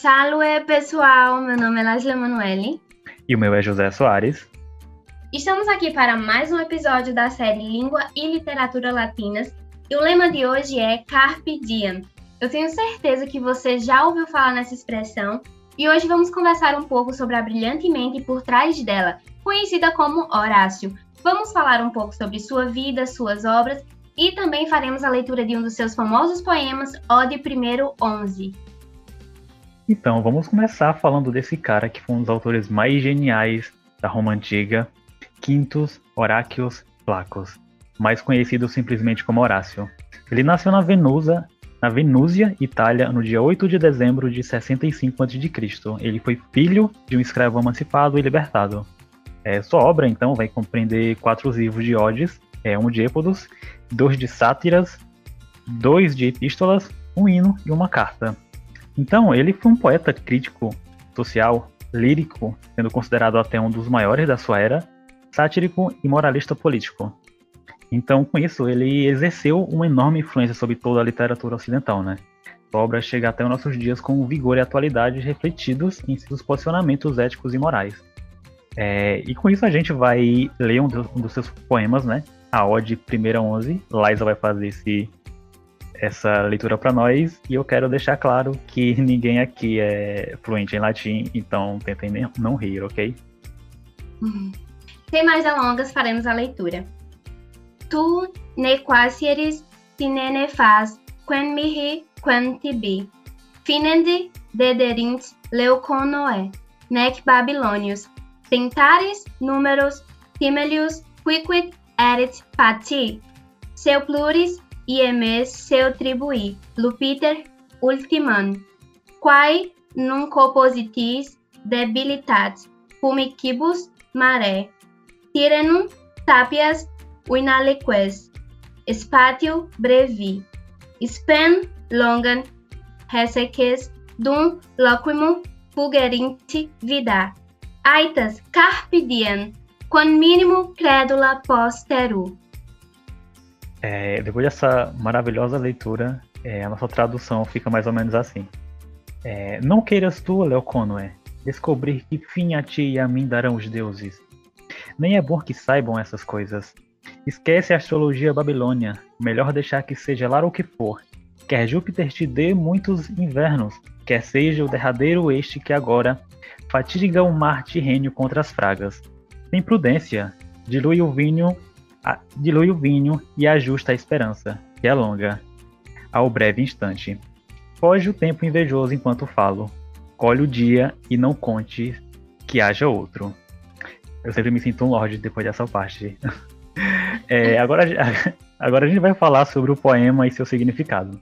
Salve, pessoal! Meu nome é Lajla Emanuele. E o meu é José Soares. Estamos aqui para mais um episódio da série Língua e Literatura Latinas, e o lema de hoje é Carpe Diem. Eu tenho certeza que você já ouviu falar nessa expressão, e hoje vamos conversar um pouco sobre a brilhante mente por trás dela, conhecida como Horácio. Vamos falar um pouco sobre sua vida, suas obras, e também faremos a leitura de um dos seus famosos poemas, Ode Primeiro Onze. Então, vamos começar falando desse cara que foi um dos autores mais geniais da Roma Antiga, Quintus Horatius Flaccus, mais conhecido simplesmente como Horácio. Ele nasceu na Venúsia, Itália, no dia 8 de dezembro de 65 a.C. Ele foi filho de um escravo emancipado e libertado. Sua obra, então, vai compreender 4 livros de odes, 1 de êpodos, 2 de sátiras, 2 de epístolas, 1 hino e 1 carta. Então, ele foi um poeta crítico, social, lírico, sendo considerado até um dos maiores da sua era, sático e moralista político. Então, com isso, ele exerceu uma enorme influência sobre toda a literatura ocidental, né? Sua obra chega até os nossos dias com vigor e atualidade refletidos em seus posicionamentos éticos e morais. E com isso a gente vai ler um dos seus poemas, né? A Ode Primeira Onze. Lajla vai fazer essa leitura para nós, e eu quero deixar claro que ninguém aqui é fluente em latim, então tentem não rir, ok? Sem mais delongas, faremos a leitura. Tu ne quasieris sine ne fas, quem mihi, quem tibi. Finendi dederint Leuconoe, nec Babilônios. Tentaris numeros timelius quicquid erit pati. Seu pluris IMS seu tribui, Iuppiter ultiman, quae nunco positis debilitat, pumicibus mare, Tirenum tapias uinaleques, spatio brevi, spen longan reseces dum loquimum fugerinti vida, aitas carpe diem, quam minimo credula posteru. Depois dessa maravilhosa leitura, a nossa tradução fica mais ou menos assim. Não queiras tu, Leuconoe, descobrir que fim a ti e a mim darão os deuses. Nem é bom que saibam essas coisas. Esquece a astrologia babilônia, melhor deixar que seja lá o que for. Quer Júpiter te dê muitos invernos, quer seja o derradeiro este que agora fatiga o mar tirrênio contra as fragas. Tem prudência, dilui o vinho e ajusta a esperança, que é longa, ao breve instante. Foge o tempo invejoso enquanto falo. Colhe o dia e não conte que haja outro. Eu sempre me sinto um lorde depois dessa parte. Agora a gente vai falar sobre o poema e seu significado.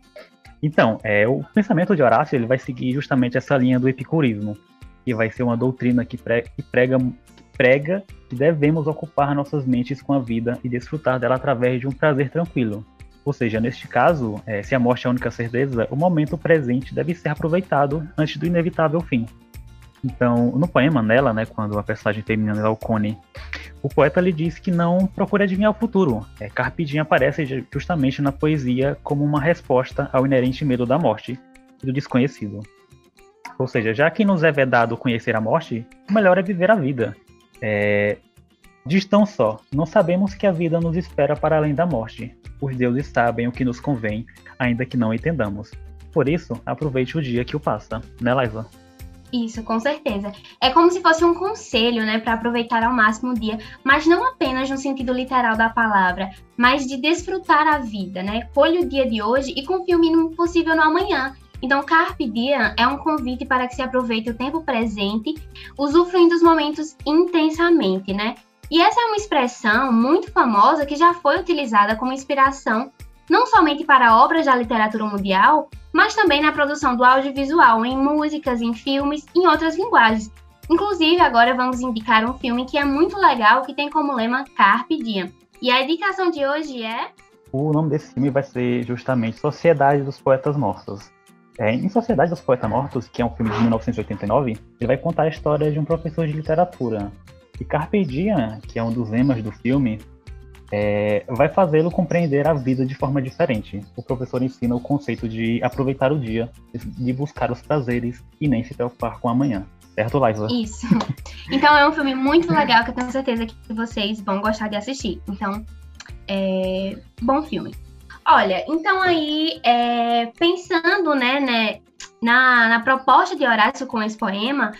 Então, o pensamento de Horácio ele vai seguir justamente essa linha do epicurismo, que vai ser uma doutrina que prega que devemos ocupar nossas mentes com a vida e desfrutar dela através de um prazer tranquilo. Ou seja, neste caso, se a morte é a única certeza, o momento presente deve ser aproveitado antes do inevitável fim. Então, no poema Nela, né, quando a personagem feminina Leucone, o poeta lhe diz que não procure adivinhar o futuro. Carpe Diem aparece justamente na poesia como uma resposta ao inerente medo da morte e do desconhecido. Ou seja, já que nos é vedado conhecer a morte, o melhor é viver a vida. Diz tão só, não sabemos que a vida nos espera para além da morte. Os deuses sabem o que nos convém, ainda que não entendamos. Por isso, aproveite o dia que o passa. Né, Lajla? Isso, com certeza. É como se fosse um conselho, né, para aproveitar ao máximo o dia, mas não apenas no sentido literal da palavra, mas de desfrutar a vida, né? Colhe o dia de hoje e confie o mínimo possível no amanhã. Então, Carpe Diem é um convite para que se aproveite o tempo presente, usufruindo dos momentos intensamente, né? E essa é uma expressão muito famosa que já foi utilizada como inspiração não somente para obras da literatura mundial, mas também na produção do audiovisual, em músicas, em filmes, em outras linguagens. Inclusive, agora vamos indicar um filme que é muito legal, que tem como lema Carpe Diem. E a indicação de hoje é... O nome desse filme vai ser justamente Sociedade dos Poetas Mortos. Em Sociedade dos Poetas Mortos, que é um filme de 1989, ele vai contar a história de um professor de literatura. E Carpe Diem, que é um dos lemas do filme, vai fazê-lo compreender a vida de forma diferente. O professor ensina o conceito de aproveitar o dia, de buscar os prazeres e nem se preocupar com amanhã. Certo, Lajla? Isso. Então é um filme muito legal que eu tenho certeza que vocês vão gostar de assistir. Então, bom filme. Olha, então aí, pensando na proposta de Horácio com esse poema,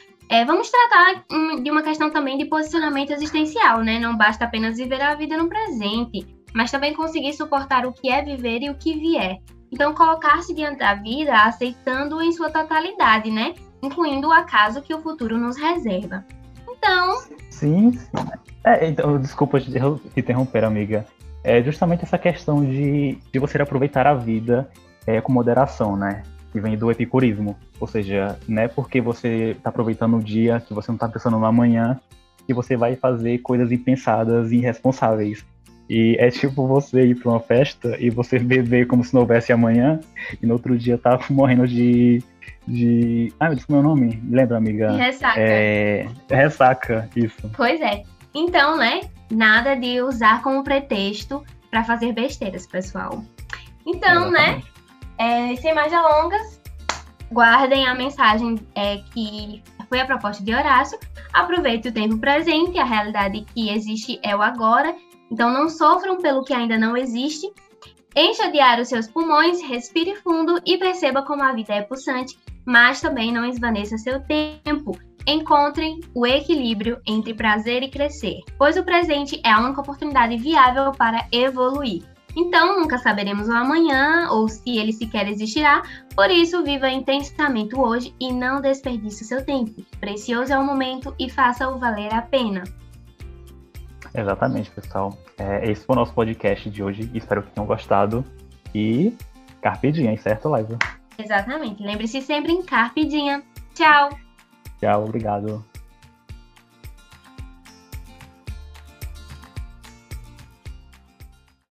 vamos tratar de uma questão também de posicionamento existencial, né? Não basta apenas viver a vida no presente, mas também conseguir suportar o que é viver e o que vier. Então, colocar-se diante da vida, aceitando-o em sua totalidade, né? Incluindo o acaso que o futuro nos reserva. Então... Sim. Então, desculpa te interromper, amiga. É justamente essa questão de você aproveitar a vida com moderação, né? Que vem do epicurismo, ou seja, não é porque você está aproveitando o dia, que você não está pensando no amanhã, que você vai fazer coisas impensadas e irresponsáveis. E é tipo você ir para uma festa e você beber como se não houvesse amanhã, e no outro dia tá morrendo de... Ah, me disse o meu nome, lembra, amiga? Ressaca. Ressaca, isso. Pois é. Então, né, nada de usar como pretexto para fazer besteiras, pessoal. Então, exatamente, né... sem mais delongas, guardem a mensagem que foi a proposta de Horácio. Aproveite o tempo presente, a realidade que existe é o agora. Então não sofram pelo que ainda não existe. Encha de ar os seus pulmões, respire fundo e perceba como a vida é pulsante, mas também não esvaneça seu tempo. Encontrem o equilíbrio entre prazer e crescer, pois o presente é a única oportunidade viável para evoluir. Então, nunca saberemos o amanhã, ou se ele sequer existirá, por isso viva intensamente hoje e não desperdice o seu tempo. Precioso é o momento e faça-o valer a pena. Exatamente, pessoal. Esse foi o nosso podcast de hoje, espero que tenham gostado. E Carpe Diem, certo, Lajla? Exatamente, lembre-se sempre em Carpe Diem. Tchau! Tchau, obrigado.